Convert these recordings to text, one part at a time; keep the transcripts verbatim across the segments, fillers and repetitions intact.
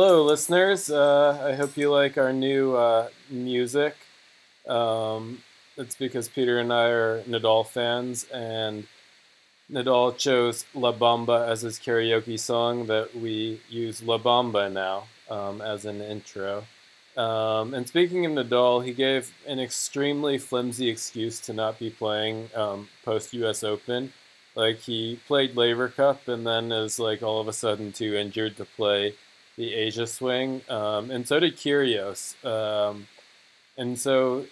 Hello, listeners. Uh, I hope you like our new uh, music. Um, it's because Peter and I are Nadal fans, and Nadal chose La Bamba as his karaoke song that we use La Bamba now um, as an intro. Um, and speaking of Nadal, he gave an extremely flimsy excuse to not be playing um, post-U S Open. Like, he played Laver Cup and then is, like, all of a sudden too injured to play the Asia Swing, um, and so did Kyrgios. Um, and so,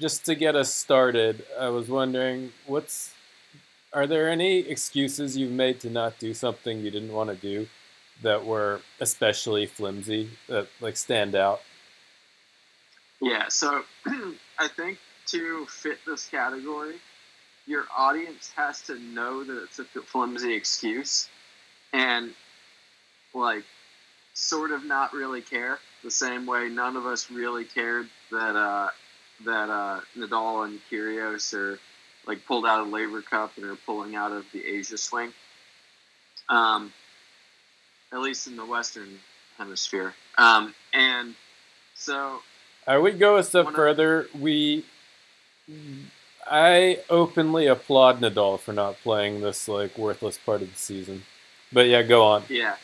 just to get us started, I was wondering, what's are there any excuses you've made to not do something you didn't want to do that were especially flimsy, that, like, stand out? Yeah, so I think to fit this category, your audience has to know that it's a flimsy excuse and, like, sort of not really care, the same way none of us really cared that uh, that uh, Nadal and Kyrgios are, like, pulled out of Laver Cup and are pulling out of the Asia Swing, um, at least in the Western Hemisphere. Um, and so... I would go a step further. Of, we... I openly applaud Nadal for not playing this, like, worthless part of the season. But, yeah, go on. Yeah.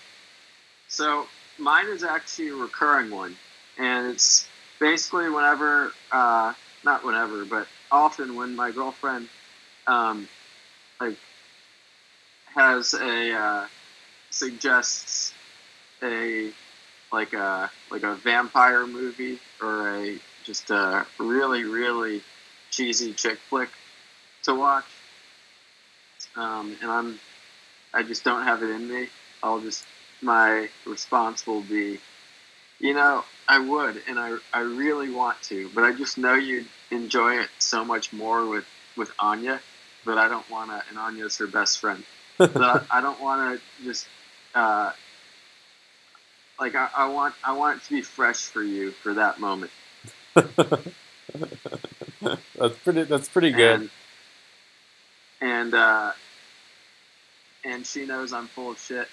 So... mine is actually a recurring one, and it's basically whenever, uh, not whenever, but often when my girlfriend, um, like, has a, uh, suggests a, like a, like a vampire movie or a, just a really, really cheesy chick flick to watch, um, and I'm, I just don't have it in me, I'll just... my response will be, you know, I would, and I I really want to, but I just know you'd enjoy it so much more with, with Anya, but I don't want to, and Anya's her best friend. But I, I don't want to just, uh, like, I, I want I want it to be fresh for you for that moment. That's pretty, that's pretty good. And, and, uh, and she knows I'm full of shit.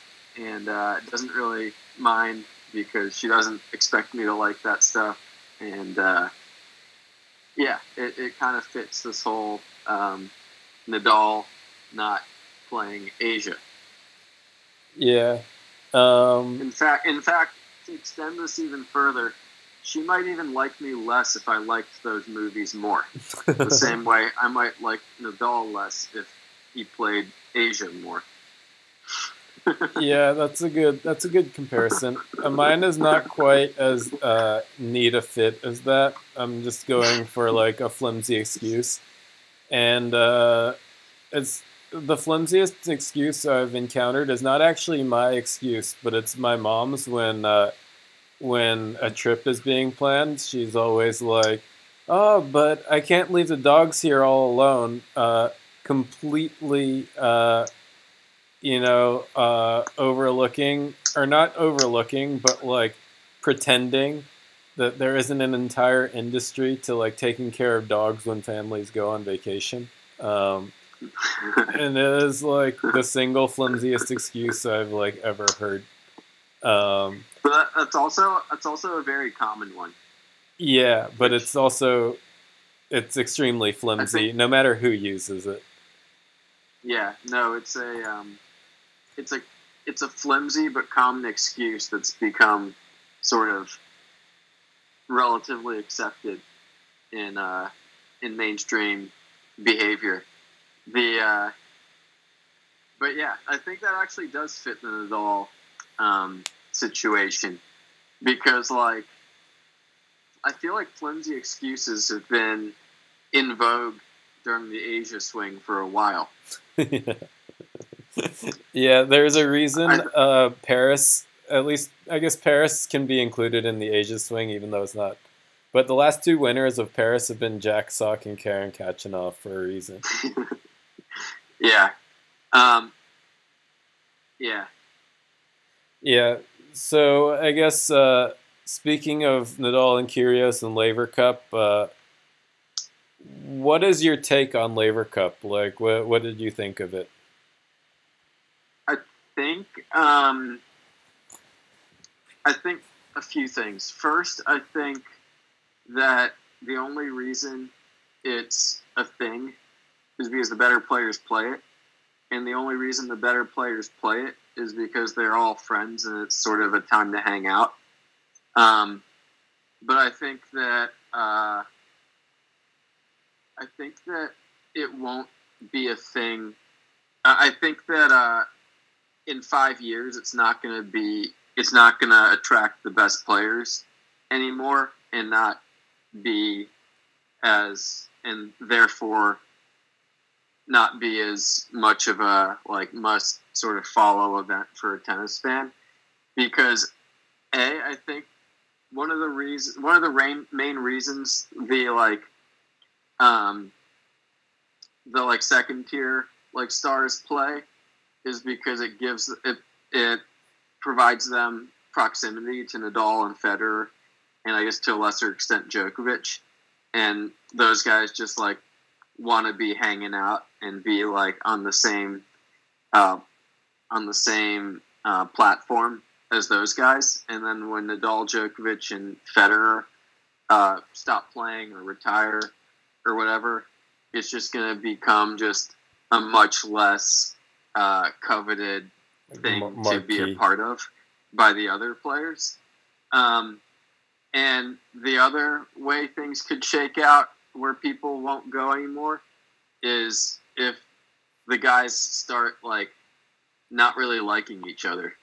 And uh, doesn't really mind because she doesn't expect me to like that stuff. And, uh, yeah, it, it kind of fits this whole um, Nadal not playing Asia. Yeah. Um... In fact, in fact, to extend this even further, she might even like me less if I liked those movies more. The same way I might like Nadal less if he played Asia more. Yeah, that's a good that's a good comparison. Mine is not quite as uh, neat a fit as that. I'm just going for, like, a flimsy excuse, and uh, it's the flimsiest excuse I've encountered is not actually my excuse, but it's my mom's. When uh, when a trip is being planned, she's always like, "Oh, but I can't leave the dogs here all alone." Uh, completely. Uh, you know, uh, overlooking, or not overlooking, but, like, pretending that there isn't an entire industry to, like, taking care of dogs when families go on vacation. Um, and it is, like, the single flimsiest excuse I've, like, ever heard. Um, but that's also, that's also a very common one. Yeah, but it's also, it's extremely flimsy, think- no matter who uses it. Yeah, no, it's a, um, it's a, it's a flimsy but common excuse that's become sort of relatively accepted in uh, in mainstream behavior. The, uh, but yeah, I think that actually does fit the Nadal um, situation because, like, I feel like flimsy excuses have been in vogue during the Asia Swing for a while. Yeah. Yeah, there's a reason uh, Paris, at least, I guess Paris can be included in the Asia Swing, even though it's not. But the last two winners of Paris have been Jack Sock and Karen Khachanov for a reason. Yeah. Um, yeah. Yeah, so I guess uh, speaking of Nadal and Kyrgios and Laver Cup, uh, what is your take on Laver Cup? Like, what what did you think of it? I think um, I think a few things. First, I think that the only reason it's a thing is because the better players play it. And the only reason the better players play it is because they're all friends and it's sort of a time to hang out. Um, but I think that uh, I think that it won't be a thing. I think that uh, in five years, it's not going to be. It's not going to attract the best players anymore, and not be as, and therefore not be as much of a, like, must sort of follow event for a tennis fan. Because, A, I think one of the reasons, one of the rain, main reasons the, like, um, the, like, second tier, like, stars play is because it gives, it, it provides them proximity to Nadal and Federer, and I guess to a lesser extent Djokovic. And those guys just, like, want to be hanging out and be like on the same uh, on the same uh, platform as those guys. And then when Nadal, Djokovic, and Federer uh, stop playing or retire or whatever, it's just going to become just a much less uh, coveted thing M- to be a part of by the other players. Um, and the other way things could shake out where people won't go anymore is if the guys start, like, not really liking each other.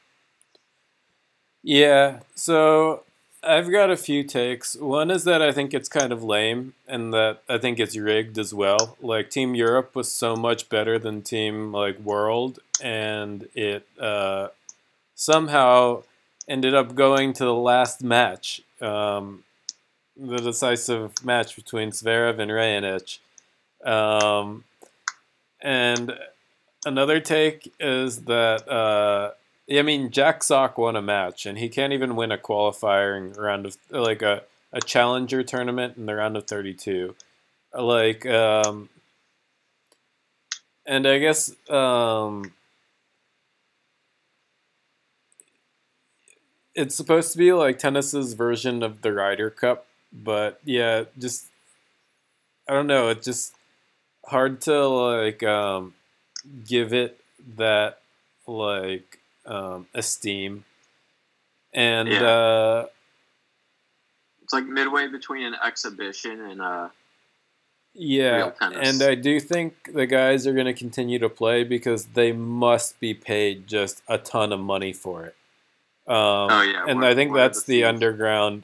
Yeah, so I've got a few takes. One is that I think it's kind of lame and that I think it's rigged as well. Like, Team Europe was so much better than Team, like, World, and it uh, somehow ended up going to the last match. Um The decisive match between Zverev and Ryanich. Um, and another take is that, uh, I mean, Jack Sock won a match, and he can't even win a qualifying round of, like, a, a challenger tournament in the round of thirty-two. Like, um, and I guess, um, it's supposed to be, like, tennis's version of the Ryder Cup. But yeah, just, I don't know, it's just hard to, like, um, give it that, like, um, esteem. And yeah. uh, it's like midway between an exhibition and uh, yeah, real tennis. And I do think the guys are going to continue to play because they must be paid just a ton of money for it. Um, oh, yeah. And one, I think that's the, the underground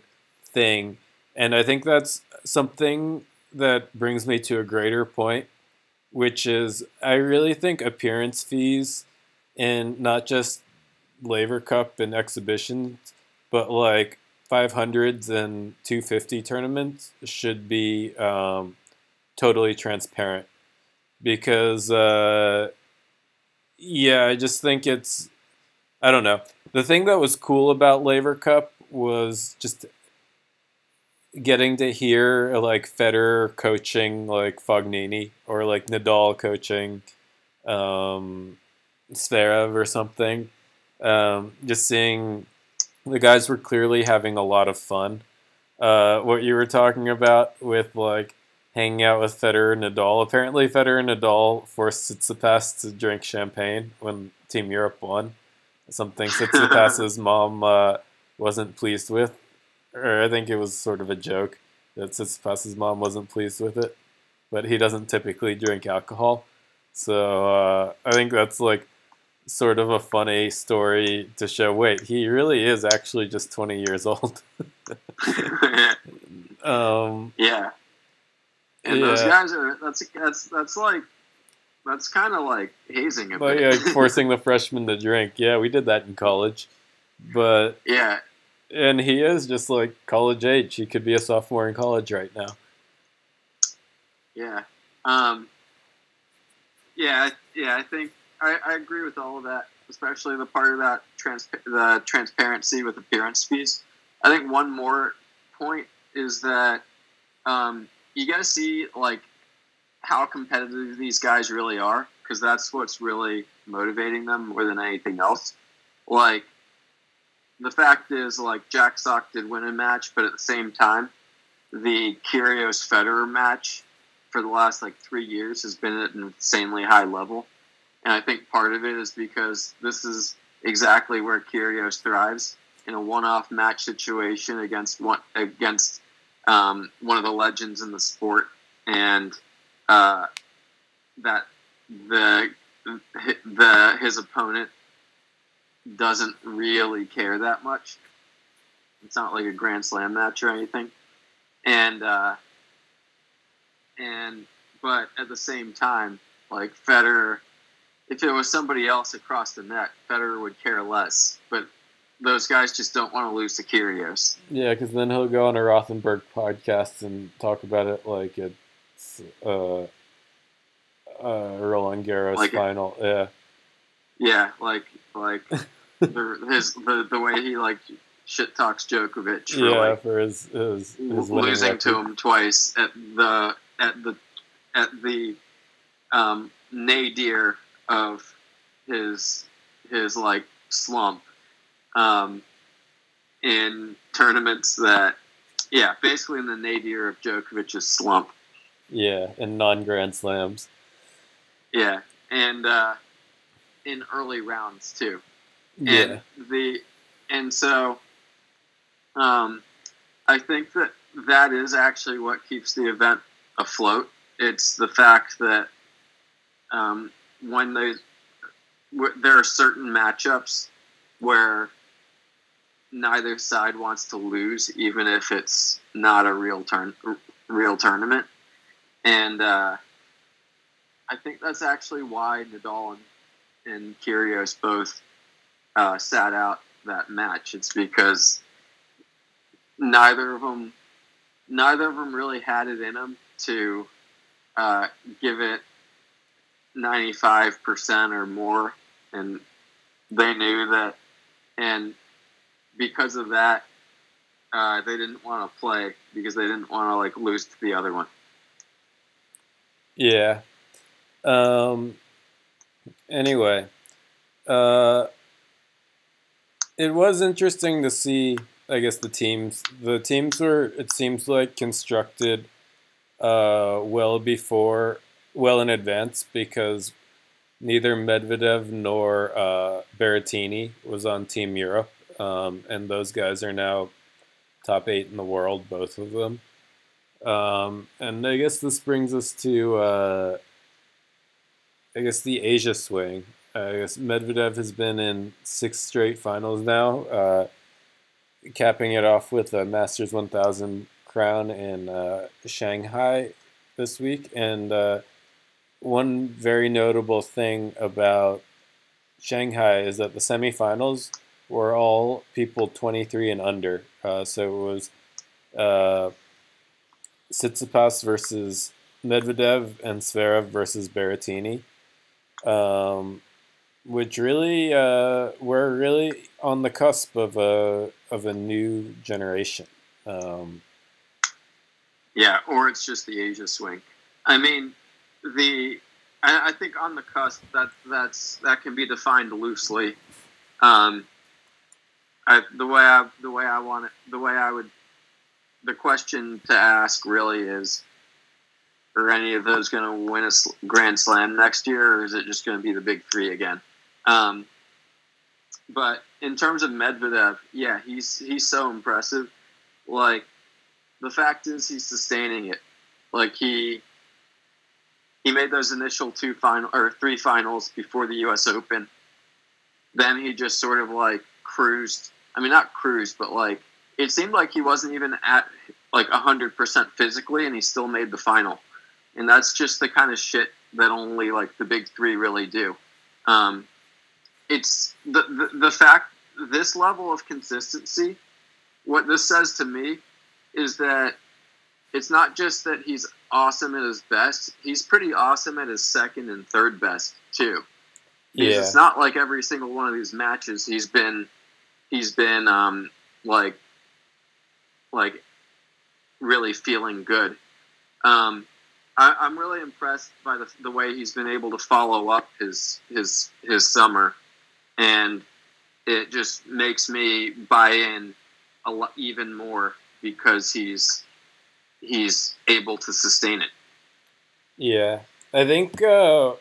thing. And I think that's something that brings me to a greater point, which is I really think appearance fees in not just Laver Cup and exhibitions, but like five hundreds and two fifty tournaments should be um, totally transparent. Because, uh, yeah, I just think it's, I don't know. The thing that was cool about Laver Cup was just getting to hear, like, Federer coaching, like, Fognini, or, like, Nadal coaching um, Zverev or something. Um, just seeing the guys were clearly having a lot of fun. Uh, what you were talking about with, like, hanging out with Federer and Nadal. Apparently Federer and Nadal forced Tsitsipas to drink champagne when Team Europe won. Something Tsitsipas's mom uh, wasn't pleased with. Or I think it was sort of a joke that Tsitsipas's mom wasn't pleased with it, but he doesn't typically drink alcohol. So uh, I think that's, like, sort of a funny story to show, wait, he really is actually just twenty years old. um, yeah. And yeah. Those guys are, that's, that's, that's like, that's kind of like hazing a bit. Like, like forcing the freshmen to drink. Yeah, we did that in college. But yeah. And he is just, like, college age. He could be a sophomore in college right now. Yeah. Um, yeah, yeah, I think I, I agree with all of that, especially the part about trans- the transparency with appearance fees. I think one more point is that um, you got to see, like, how competitive these guys really are, because that's what's really motivating them more than anything else. Like, the fact is, like, Jack Sock did win a match, but at the same time, the Kyrgios Federer match for the last, like, three years has been at an insanely high level. And I think part of it is because this is exactly where Kyrgios thrives, in a one-off match situation against one against um, one of the legends in the sport, and uh, that the the his opponent doesn't really care that much. It's not like a Grand Slam match or anything, and uh, and but at the same time, like Federer, if it was somebody else across the net, Federer would care less, but those guys just don't want to lose to Kyrgios. Yeah, because then he'll go on a Rothenberg podcast and talk about it like it's uh, uh, Roland Garros like final. A, yeah, yeah, like like the, his the, the way he like shit talks Djokovic. For yeah, like for his his, his losing record to him twice at the at the at the um, nadir of his his like slump. Um, in tournaments that, yeah, basically in the nadir of Djokovic's slump. Yeah, in non-Grand Slams. Yeah, and uh, in early rounds too. Yeah. And the and so, um, I think that that is actually what keeps the event afloat. It's the fact that um, when they w- there are certain matchups where neither side wants to lose, even if it's not a real turn, real tournament. And uh, I think that's actually why Nadal and, and Kyrgios both uh, sat out that match. It's because neither of them, neither of them really had it in them to uh, give it ninety-five percent or more, and they knew that. And because of that, uh, they didn't want to play because they didn't want to like lose to the other one. Yeah. Um, anyway, uh, it was interesting to see. I guess the teams, the teams were, it seems like, constructed uh, well before, well in advance, because neither Medvedev nor uh, Berrettini was on Team Europe, um, and those guys are now top eight in the world, both of them. Um, and I guess this brings us to, uh, I guess, the Asia Swing. I guess Medvedev has been in six straight finals now, uh, capping it off with a Masters one thousand crown in uh, Shanghai this week, and Uh, one very notable thing about Shanghai is that the semifinals were all people twenty-three and under. Uh, so it was uh, Tsitsipas versus Medvedev and Zverev versus Berrettini, um, which really uh, were really on the cusp of a of a new generation. Um, yeah, or it's just the Asia Swing. I mean, The, I think on the cusp, that that's that can be defined loosely. Um, I, the way I the way I want it, the way I would, the question to ask really is: are any of those going to win a Grand Slam next year, or is it just going to be the big three again? Um, but in terms of Medvedev, yeah, he's he's so impressive. Like, the fact is, he's sustaining it. Like he. He made those initial two final or three finals before the U S Open. Then he just sort of like cruised. I mean, not cruised, but like it seemed like he wasn't even at like one hundred percent physically, and he still made the final. And that's just the kind of shit that only like the big three really do. Um, it's the, the the fact this level of consistency. What this says to me is that it's not just that he's awesome at his best, he's pretty awesome at his second and third best too. Yeah. It's not like every single one of these matches he's been he's been um like like really feeling good. Um I, I'm really impressed by the the way he's been able to follow up his his his summer, and it just makes me buy in a lot, even more, because he's he's able to sustain it. Yeah, I think uh,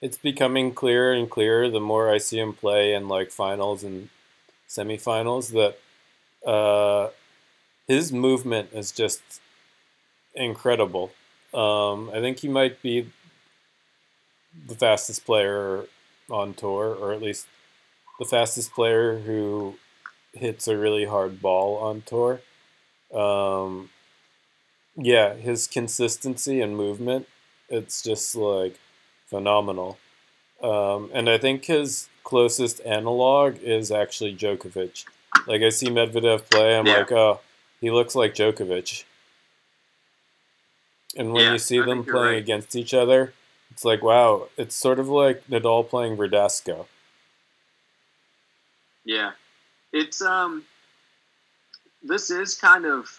it's becoming clearer and clearer the more I see him play in like finals and semifinals that uh, his movement is just incredible. Um, I think he might be the fastest player on tour, or at least the fastest player who hits a really hard ball on tour. Um, yeah, his consistency and movement, it's just like phenomenal. Um, and I think his closest analog is actually Djokovic. Like, I see Medvedev play, I'm yeah. like, oh, he looks like Djokovic. And when yeah, you see I them playing right. against each other, it's like, wow, it's sort of like Nadal playing Verdasco. Yeah. It's, um, this is kind of,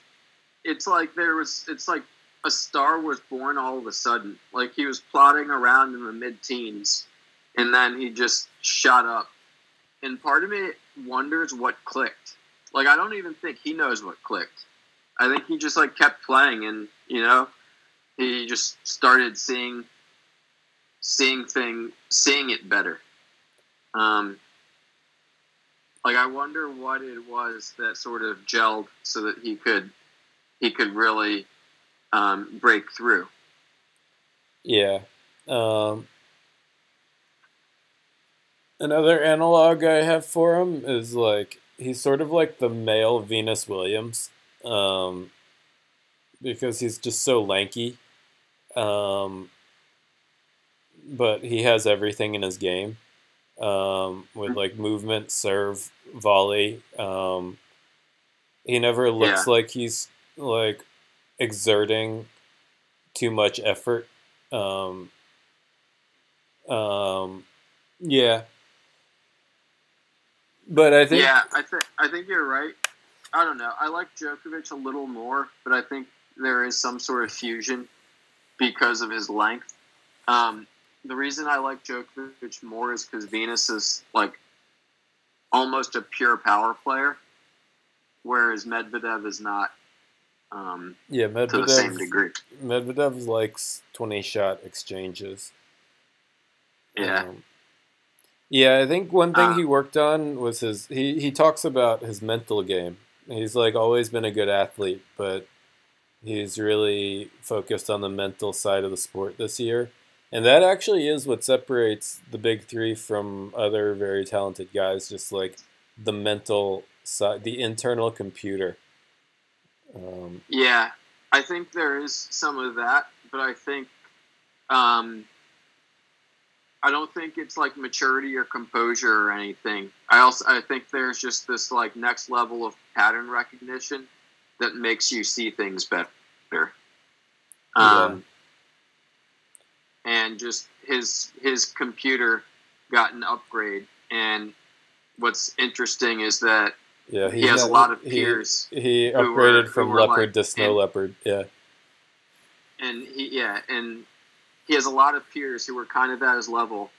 it's like there was, it's like a star was born all of a sudden. Like, he was plodding around in the mid-teens, and then he just shot up. And part of me wonders what clicked. Like, I don't even think he knows what clicked. I think he just, like, kept playing, and, you know, he just started seeing seeing thing, seeing it better. Um, like, I wonder what it was that sort of gelled so that he could he could really um, break through. Yeah. Um Another analog I have for him is, like, he's sort of like the male Venus Williams, um, because he's just so lanky, um, but he has everything in his game, um, with, like, movement, serve, volley. Um, he never looks yeah. like he's, like, exerting too much effort. Um, um, yeah. But I think... Yeah, I, th- I think you're right. I don't know. I like Djokovic a little more, but I think there is some sort of fusion because of his length. Um, the reason I like Djokovic more is because Venus is, like, almost a pure power player, whereas Medvedev is not um, yeah, Medvedev, to the same degree. Medvedev likes twenty-shot exchanges. Yeah. Um, Yeah, I think one thing he worked on was his, he, he talks about his mental game. He's, like, always been a good athlete, but he's really focused on the mental side of the sport this year. And that actually is what separates the big three from other very talented guys, just, like, the mental side, the internal computer. Um, yeah, I think there is some of that, but I think... Um, I don't think it's like maturity or composure or anything. I also I think there's just this like next level of pattern recognition that makes you see things better. Um, yeah. And just his his computer got an upgrade. And what's interesting is that yeah, he, he has had, a lot of peers. He, he upgraded were, from leopard like, to snow and, leopard. Yeah. And he yeah and. He has a lot of peers who were kind of at his level,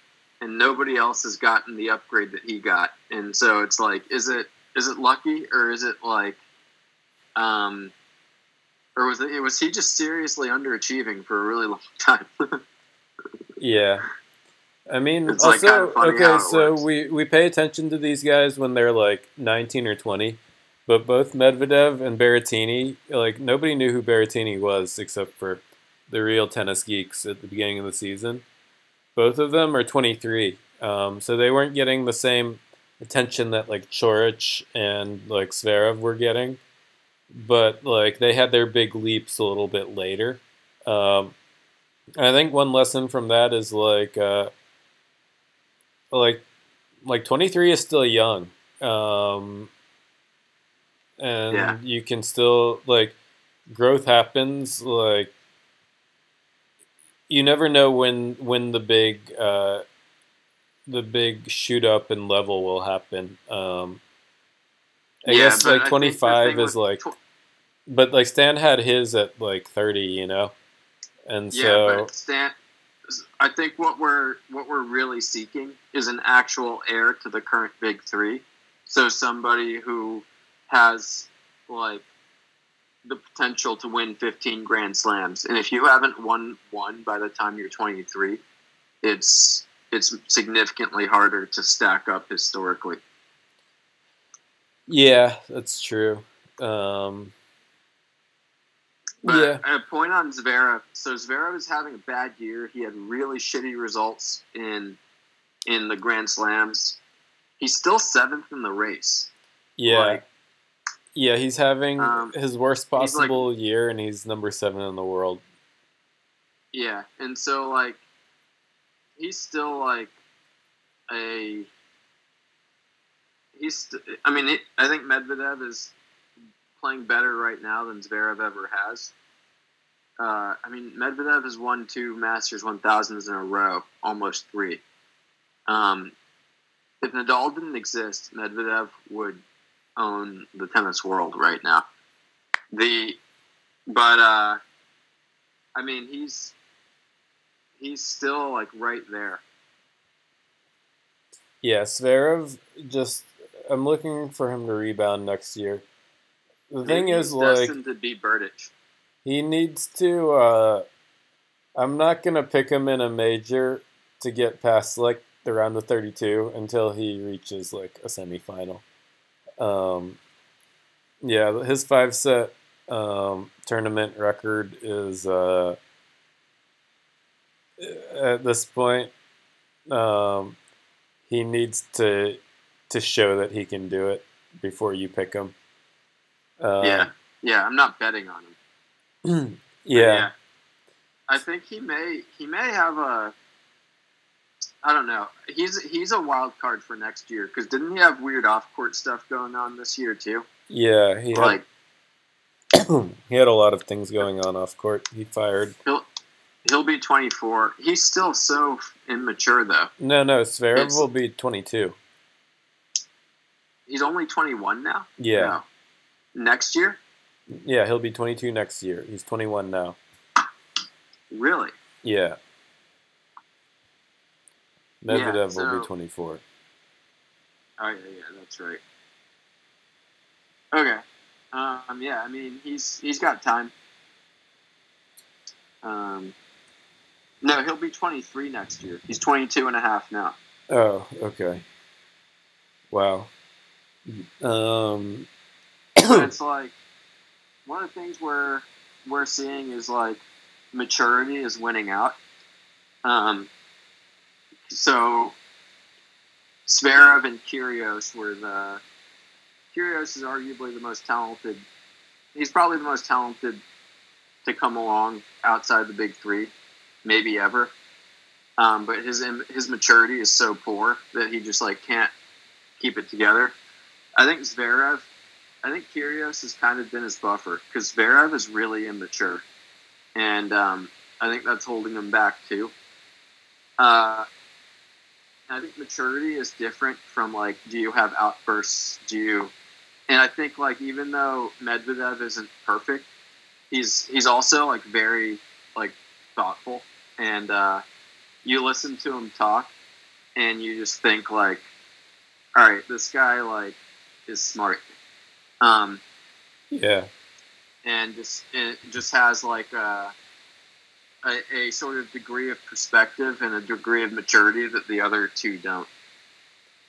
and nobody else has gotten the upgrade that he got. And so it's like, is it is it lucky, or is it like, um, or was it was he just seriously underachieving for a really long time? Yeah, I mean, it's also like okay, so works. we we pay attention to these guys when they're like nineteen or twenty, but both Medvedev and Berrettini, like nobody knew who Berrettini was except for the real tennis geeks at the beginning of the season. Both of them are twenty-three, um, so they weren't getting the same attention that like Chorich and like Zverev were getting, but like they had their big leaps a little bit later. Um, I think one lesson from that is like, uh, like, like twenty-three is still young, um, and yeah. you can still like growth happens like. You never know when when the big uh, the big shoot up and level will happen. Um, I yeah, guess like twenty five is like, tw- but like Stan had his at like thirty, you know, and yeah, so but Stan I think what we're what we're really seeking is an actual heir to the current big three. So somebody who has like the potential to win fifteen Grand Slams, and if you haven't won one by the time you're twenty-three, it's it's significantly harder to stack up historically. Yeah, that's true. Um, but yeah. A point on Zverev. So Zverev is having a bad year. He had really shitty results in in the Grand Slams. He's still seventh in the race. Yeah. Like, yeah, he's having um, his worst possible like, year, and he's number seven in the world. Yeah, and so, like, he's still, like, a... He's. St- I mean, it, I think Medvedev is playing better right now than Zverev ever has. Uh, I mean, Medvedev has won two Masters one thousands in a row, almost three. Um, if Nadal didn't exist, Medvedev would own the tennis world right now. The, but uh, I mean, he's he's still like right there. Yeah, Zverev just. I'm looking for him to rebound next year. The he, thing is, like, he's destined to be Berdych. He needs to. Uh, I'm not gonna pick him in a major to get past like the round of thirty-two until he reaches like a semifinal. Um, yeah, his five set um, tournament record is uh, at this point. Um, he needs to. to show that he can do it before you pick him. Um, yeah, yeah, I'm not betting on him. yeah. yeah. I think he may he may have a I don't know. He's he's a wild card for next year cuz didn't he have weird off-court stuff going on this year too? Yeah, he like had, he had a lot of things going on off-court. He fired He'll he'll be twenty-four. He's still so immature though. No, no, Zverev it's, will be twenty-two. He's only twenty-one now? Yeah. No. Next year? Yeah, he'll be twenty-two next year. He's twenty-one now. Really? Yeah. Medvedev yeah, so, will be twenty-four. Oh, yeah, yeah, that's right. Okay. Um, yeah, I mean, he's he's got time. Um, no, he'll be twenty-three next year. He's twenty-two and a half now. Oh, okay. Wow. Um, it's like one of the things we're we're seeing is like maturity is winning out. Um, so Zverev and Kyrgios were the Kyrgios is arguably the most talented. He's probably the most talented to come along outside the big three, maybe ever. Um, but his his maturity is so poor that he just like can't keep it together. I think Zverev, I think Kyrgios has kind of been his buffer because Zverev is really immature, and um, I think that's holding him back too. Uh, I think maturity is different from like, do you have outbursts? Do you? And I think like even though Medvedev isn't perfect, he's he's also like very like thoughtful, and uh, you listen to him talk, and you just think like, all right, this guy like. is smart, um, yeah, and just it just has like a, a a sort of degree of perspective and a degree of maturity that the other two don't.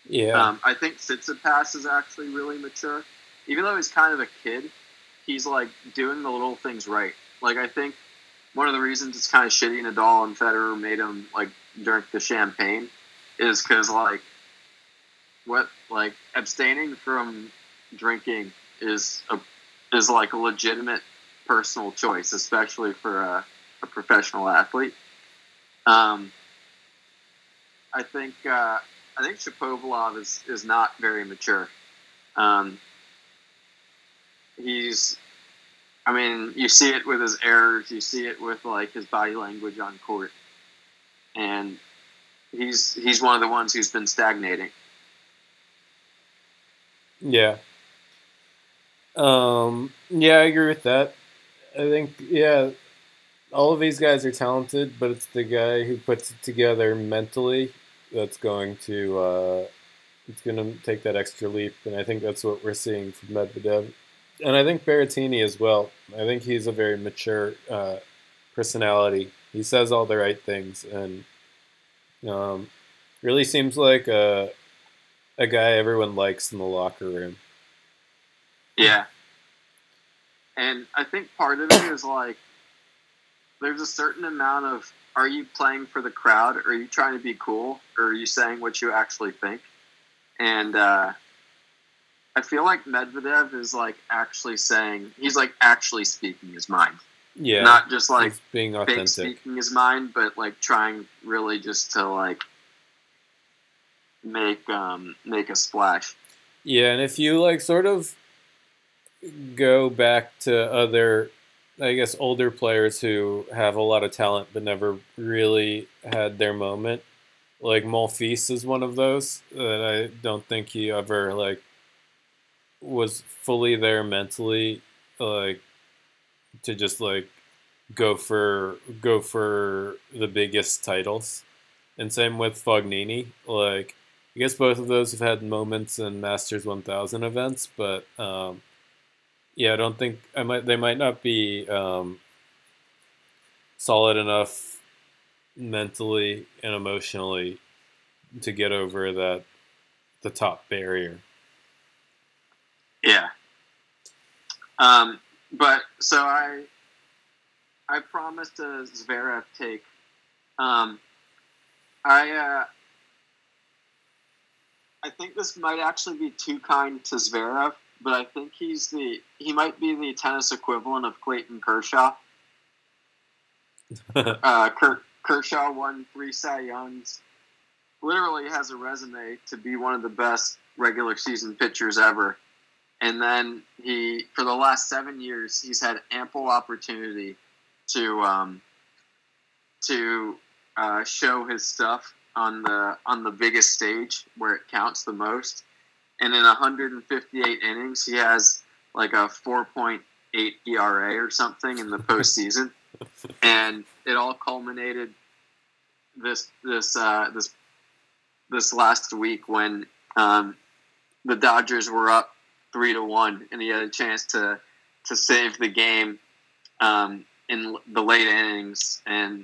Yeah, um, I think Tsitsipas is actually really mature, even though he's kind of a kid. He's like doing the little things right. Like I think one of the reasons it's kind of shitty Nadal and Federer made him like drink the champagne is because like. What like abstaining from drinking is a is like a legitimate personal choice, especially for a, a professional athlete. Um, I think uh, I think Shapovalov is, is not very mature. Um, he's, I mean, you see it with his errors, you see it with like his body language on court, and he's he's one of the ones who's been stagnating. Yeah. Um, yeah, I agree with that. I think, yeah, all of these guys are talented, but it's the guy who puts it together mentally that's going to uh, it's going to take that extra leap, and I think that's what we're seeing from Medvedev. And I think Berrettini as well. I think he's a very mature uh, personality. He says all the right things, and um, really seems like a a guy everyone likes in the locker room. Yeah. And I think part of it is like, there's a certain amount of, are you playing for the crowd? Or are you trying to be cool? Or are you saying what you actually think? And uh, I feel like Medvedev is like actually saying, he's like actually speaking his mind. Yeah. Not just like being authentic, speaking his mind, but like trying really just to like make, um, make a splash. Yeah. And if you like sort of go back to other, I guess, older players who have a lot of talent but never really had their moment. Like Malfese is one of those that I don't think he ever like was fully there mentally, like to just like go for go for the biggest titles. And same with Fognini. Like I guess both of those have had moments in Masters one thousand events, but. Um, Yeah, I don't think I might. They might not be um, solid enough mentally and emotionally to get over that the top barrier. Yeah. Um, but so I, I promised a Zverev take. Um, I, uh, I think this might actually be too kind to Zverev. But I think he's the he might be the tennis equivalent of Clayton Kershaw. uh, Ker, Kershaw won three Cy Youngs. Literally has a resume to be one of the best regular season pitchers ever. And then he, for the last seven years, he's had ample opportunity to um, to uh, show his stuff on the on the biggest stage where it counts the most. And in one hundred fifty-eight innings, he has like a four point eight E R A or something in the postseason, and it all culminated this this uh, this this last week when um, the Dodgers were up three to one, and he had a chance to to save the game um, in the late innings and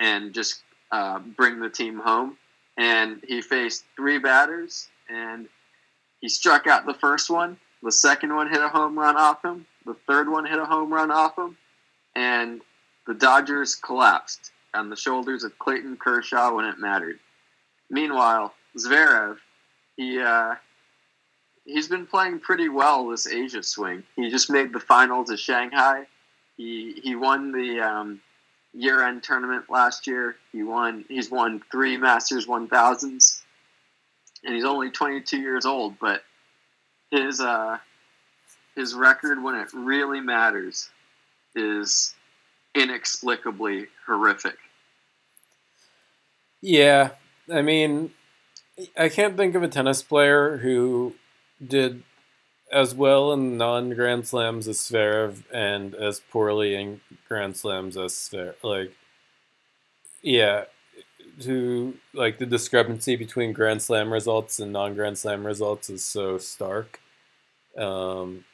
and just uh, bring the team home. And he faced three batters and. He struck out the first one, the second one hit a home run off him, the third one hit a home run off him, and the Dodgers collapsed on the shoulders of Clayton Kershaw when it mattered. Meanwhile, Zverev, he, uh, he's been playing pretty well this Asia Swing. He just made the finals at Shanghai. He he won the um, year-end tournament last year. He won. He's won three Masters one thousands. And he's only twenty-two years old, but his uh, his record when it really matters is inexplicably horrific. Yeah, I mean, I can't think of a tennis player who did as well in non-Grand Slams as Zverev and as poorly in Grand Slams as Zverev. Like, yeah. To like the discrepancy between Grand Slam results and non-Grand Slam results is so stark. Um,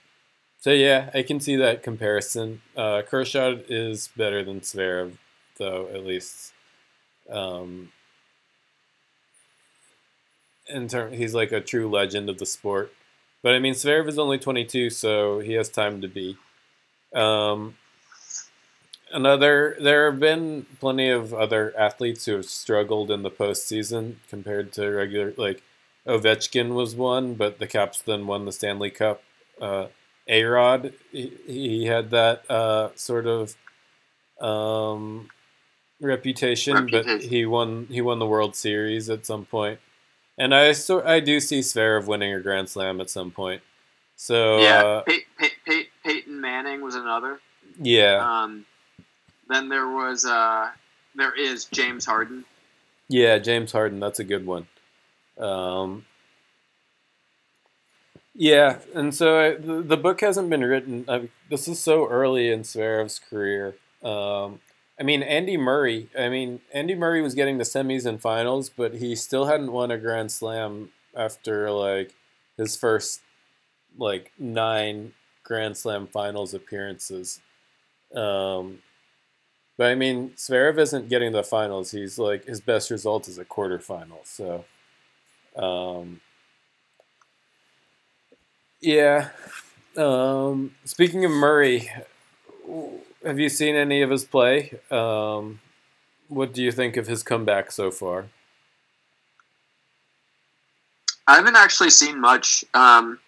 so yeah, I can see that comparison. Uh, Kershaw is better than Zverev, though, at least. Um, in term, he's like a true legend of the sport. But I mean, Zverev is only twenty-two, so he has time to be. Um, Another, there have been plenty of other athletes who have struggled in the postseason compared to regular, like Ovechkin was one, but the Caps then won the Stanley Cup. Uh, A-Rod, he, he had that uh, sort of um, reputation, reputation, but he won he won the World Series at some point. And I so, I do see Zverev winning a Grand Slam at some point. So yeah, uh, Pey- Pey- Pey- Peyton Manning was another. Yeah. Um, Then there was, uh, there is James Harden. Yeah, James Harden. That's a good one. Um, yeah, and so I, the, the book hasn't been written. I, this is so early in Zverev's career. Um, I mean, Andy Murray, I mean, Andy Murray was getting to semis and finals, but he still hadn't won a Grand Slam after, like, his first, like, nine Grand Slam finals appearances. Um, but, I mean, Zverev isn't getting the finals. He's, like, his best result is a quarterfinal, so... Um, yeah. Um, speaking of Murray, have you seen any of his play? Um, what do you think of his comeback so far? I haven't actually seen much. Um,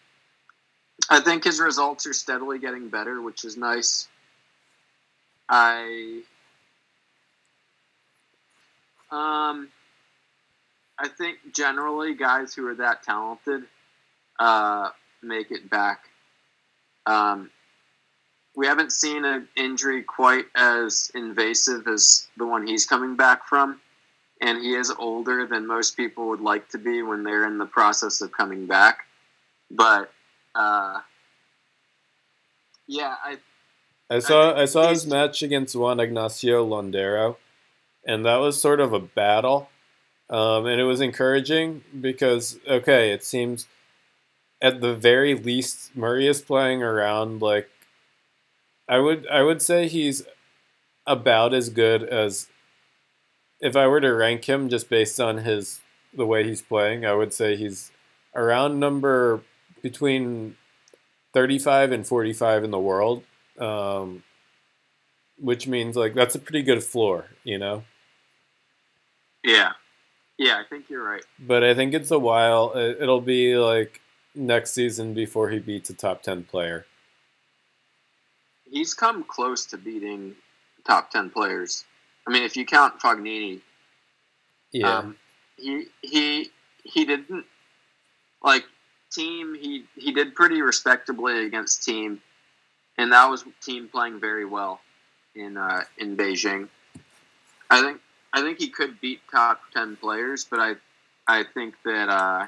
I think his results are steadily getting better, which is nice. I, um, I think generally guys who are that talented uh, make it back. Um, we haven't seen an injury quite as invasive as the one he's coming back from, and he is older than most people would like to be when they're in the process of coming back. But uh, yeah, I I saw I, I saw his match against Juan Ignacio Londero, and that was sort of a battle. Um, and it was encouraging because, okay, it seems at the very least Murray is playing around like I would I would say he's about as good as, if I were to rank him just based on his the way he's playing, I would say he's around number between thirty-five and forty-five in the world, um, which means like that's a pretty good floor, you know? Yeah. Yeah, I think you're right. But I think it's a while. It'll be like next season before he beats a top ten player. He's come close to beating top ten players. I mean, if you count Fognini, yeah, um, he he he didn't like team. He he did pretty respectably against team, and that was team playing very well in uh, in Beijing. I think. I think he could beat top ten players, but I, I think that uh,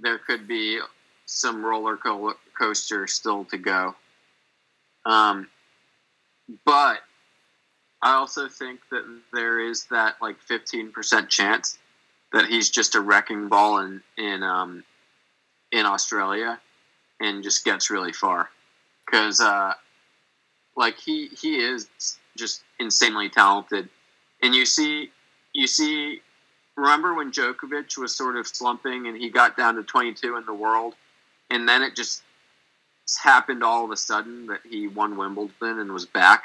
there could be some roller co- coaster still to go. Um, but I also think that there is that like fifteen percent chance that he's just a wrecking ball in in um, in Australia and just gets really far because uh, like he he is. Just insanely talented. And you see, you see, remember when Djokovic was sort of slumping and he got down to twenty-two in the world, and then it just happened all of a sudden that he won Wimbledon and was back?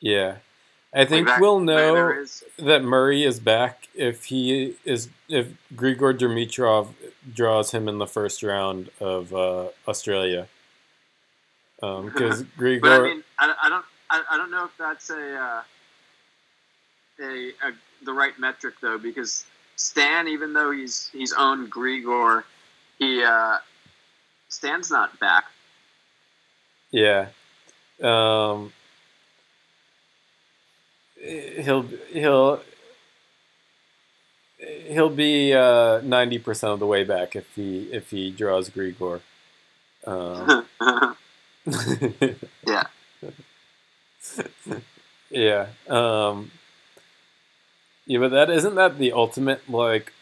Yeah. I think like that, we'll know that Murray is back if he is, if Grigor Dimitrov draws him in the first round of uh, Australia. Um, because Grigor. But I mean, I, I don't. I don't know if that's a, uh, a, a the right metric though, because Stan, even though he's he's owned Grigor, he uh, Stan's not back. Yeah, um, he'll he'll he'll be ninety uh, percent of the way back if he if he draws Grigor. Um. Yeah. yeah um yeah but that isn't that the ultimate like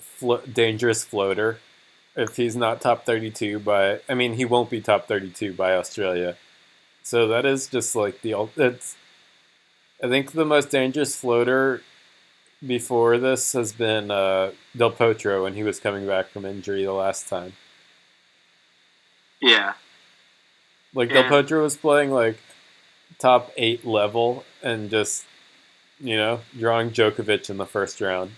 flo- dangerous floater if he's not top thirty-two by I mean he won't be top thirty-two by Australia, so that is just like the that's I think the most dangerous floater before this has been uh Del Potro when he was coming back from injury the last time. yeah like yeah. Del Potro was playing like top eight level and just, you know, drawing Djokovic in the first round.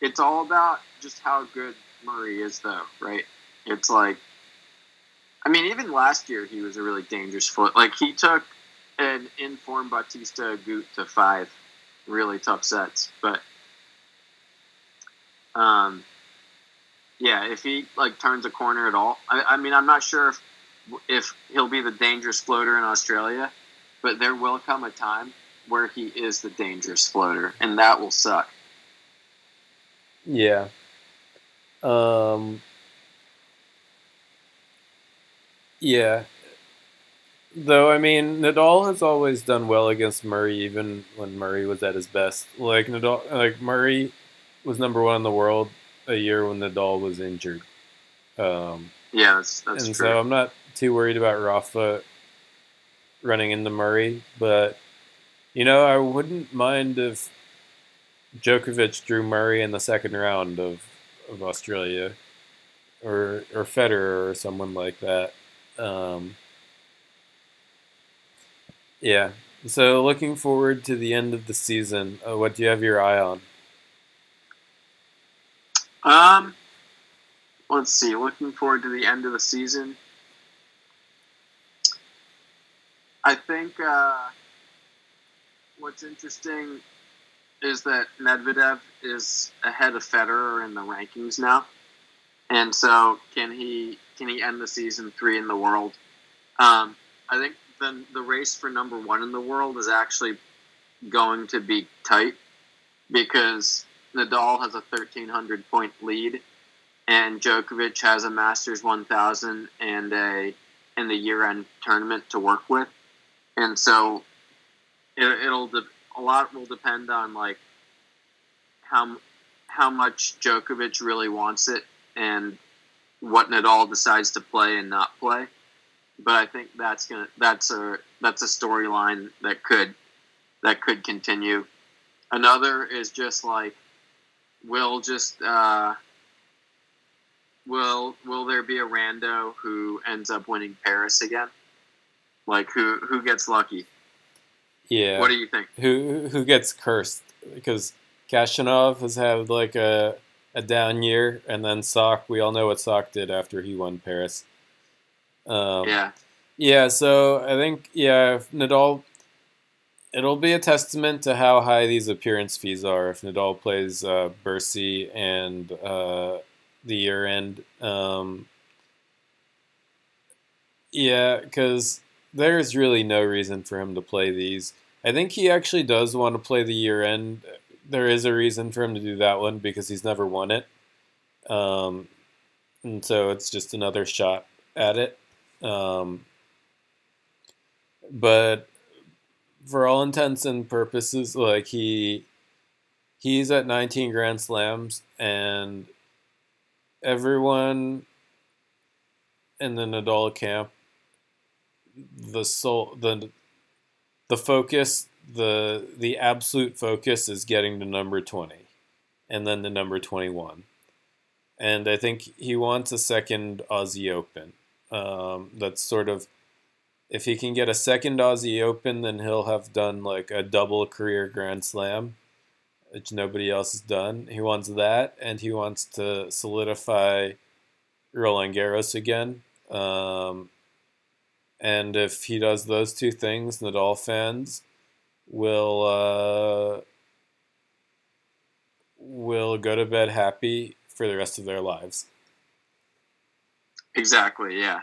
It's all about just how good Murray is, though, right? It's like, I mean, even last year he was a really dangerous foot. Like, he took an in-form Bautista Agut to five really tough sets. But, um, yeah, if he, like, turns a corner at all, I, I mean, I'm not sure if if he'll be the dangerous floater in Australia, but there will come a time where he is the dangerous floater, and that will suck. Yeah. Um, yeah. Though, I mean, Nadal has always done well against Murray, even when Murray was at his best. Like, Nadal, like Murray was number one in the world a year when Nadal was injured. Um, yeah, that's, that's and true. And so I'm not too worried about Rafa running into Murray. But, you know, I wouldn't mind if Djokovic drew Murray in the second round of, of Australia or or Federer or someone like that. Um, yeah. So looking forward to the end of the season, uh, what do you have your eye on? Um, let's see. Looking forward to the end of the season. I think uh, what's interesting is that Medvedev is ahead of Federer in the rankings now. And so can he can he end the season three in the world? Um, I think the, the race for number one in the world is actually going to be tight because Nadal has a thirteen hundred point lead and Djokovic has a Masters one thousand and a and the year-end tournament to work with. And so it, it'll a lot will depend on like how how much Djokovic really wants it and what Nadal decides to play and not play. But I think that's gonna that's a that's a storyline that could that could continue. Another is just like will just uh, will will there be a rando who ends up winning Paris again? Like who who gets lucky? Yeah. What do you think? Who who gets cursed? Because Khachanov has had like a a down year, and then Sock. We all know what Sock did after he won Paris. Um, yeah. Yeah. So I think yeah, if Nadal. It'll be a testament to how high these appearance fees are if Nadal plays uh, Bercy and uh, the year end. Um, yeah, because there's really no reason for him to play these. I think he actually does want to play the year end. There is a reason for him to do that one because he's never won it. Um, and so it's just another shot at it. Um, but for all intents and purposes, like he he's at nineteen Grand Slams and everyone in the Nadal camp, the soul, the the focus, the the absolute focus is getting to number twenty and then to number twenty-one. And I think he wants a second Aussie Open. Um, that's sort of, if he can get a second Aussie Open, then he'll have done like a double career Grand Slam, which nobody else has done. He wants that, and he wants to solidify Roland Garros again. Um, and if he does those two things, Nadal fans will uh, will go to bed happy for the rest of their lives. Exactly. Yeah.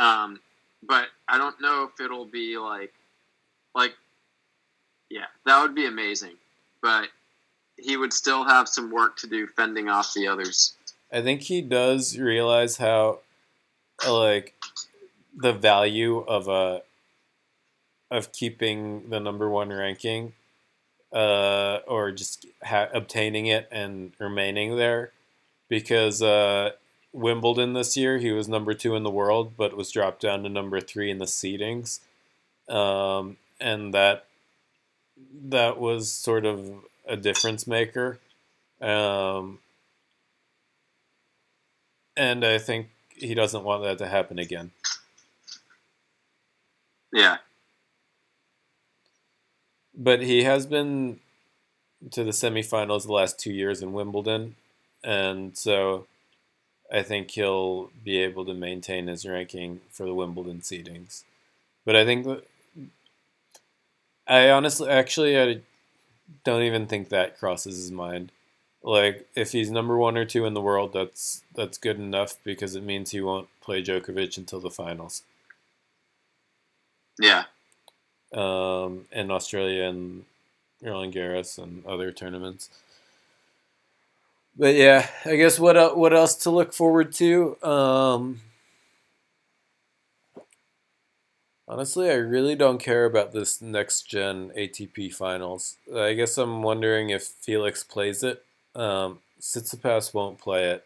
Um. But I don't know if it'll be like, like, yeah, that would be amazing. But he would still have some work to do fending off the others. I think he does realize how, like, the value of a of keeping the number one ranking, uh, or just ha- obtaining it and remaining there, because uh. Wimbledon this year, he was number two in the world, but was dropped down to number three in the seedings, um, and that that was sort of a difference maker. Um, and I think he doesn't want that to happen again. Yeah. But he has been to the semifinals the last two years in Wimbledon, and so I think he'll be able to maintain his ranking for the Wimbledon seedings. But I think I honestly, actually, I don't even think that crosses his mind. Like, if he's number one or two in the world, that's that's good enough because it means he won't play Djokovic until the finals. Yeah. Um, in Australia and Roland Garros and other tournaments. But yeah, I guess what what else to look forward to? Um, Honestly, I really don't care about this next-gen A T P finals. I guess I'm wondering if Felix plays it. Um, Tsitsipas won't play it.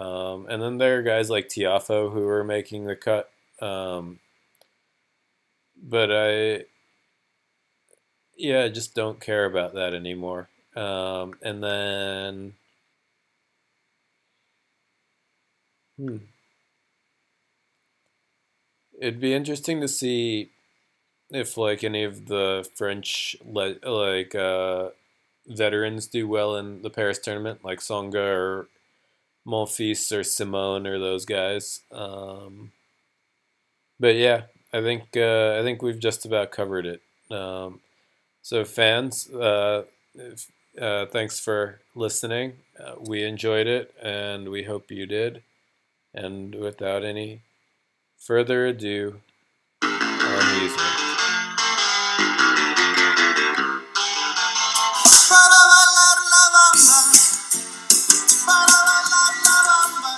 Um, and then there are guys like Tiafoe who are making the cut. Um, but I, yeah, I just don't care about that anymore. Um, and then... Hmm. It'd be interesting to see if, like, any of the French, le- like, uh, veterans do well in the Paris tournament, like Tsonga or Malfese or Simone or those guys. Um, but yeah, I think uh, I think we've just about covered it. Um, so fans, uh, if, uh, thanks for listening. Uh, we enjoyed it, and we hope you did. And without any further ado, our music.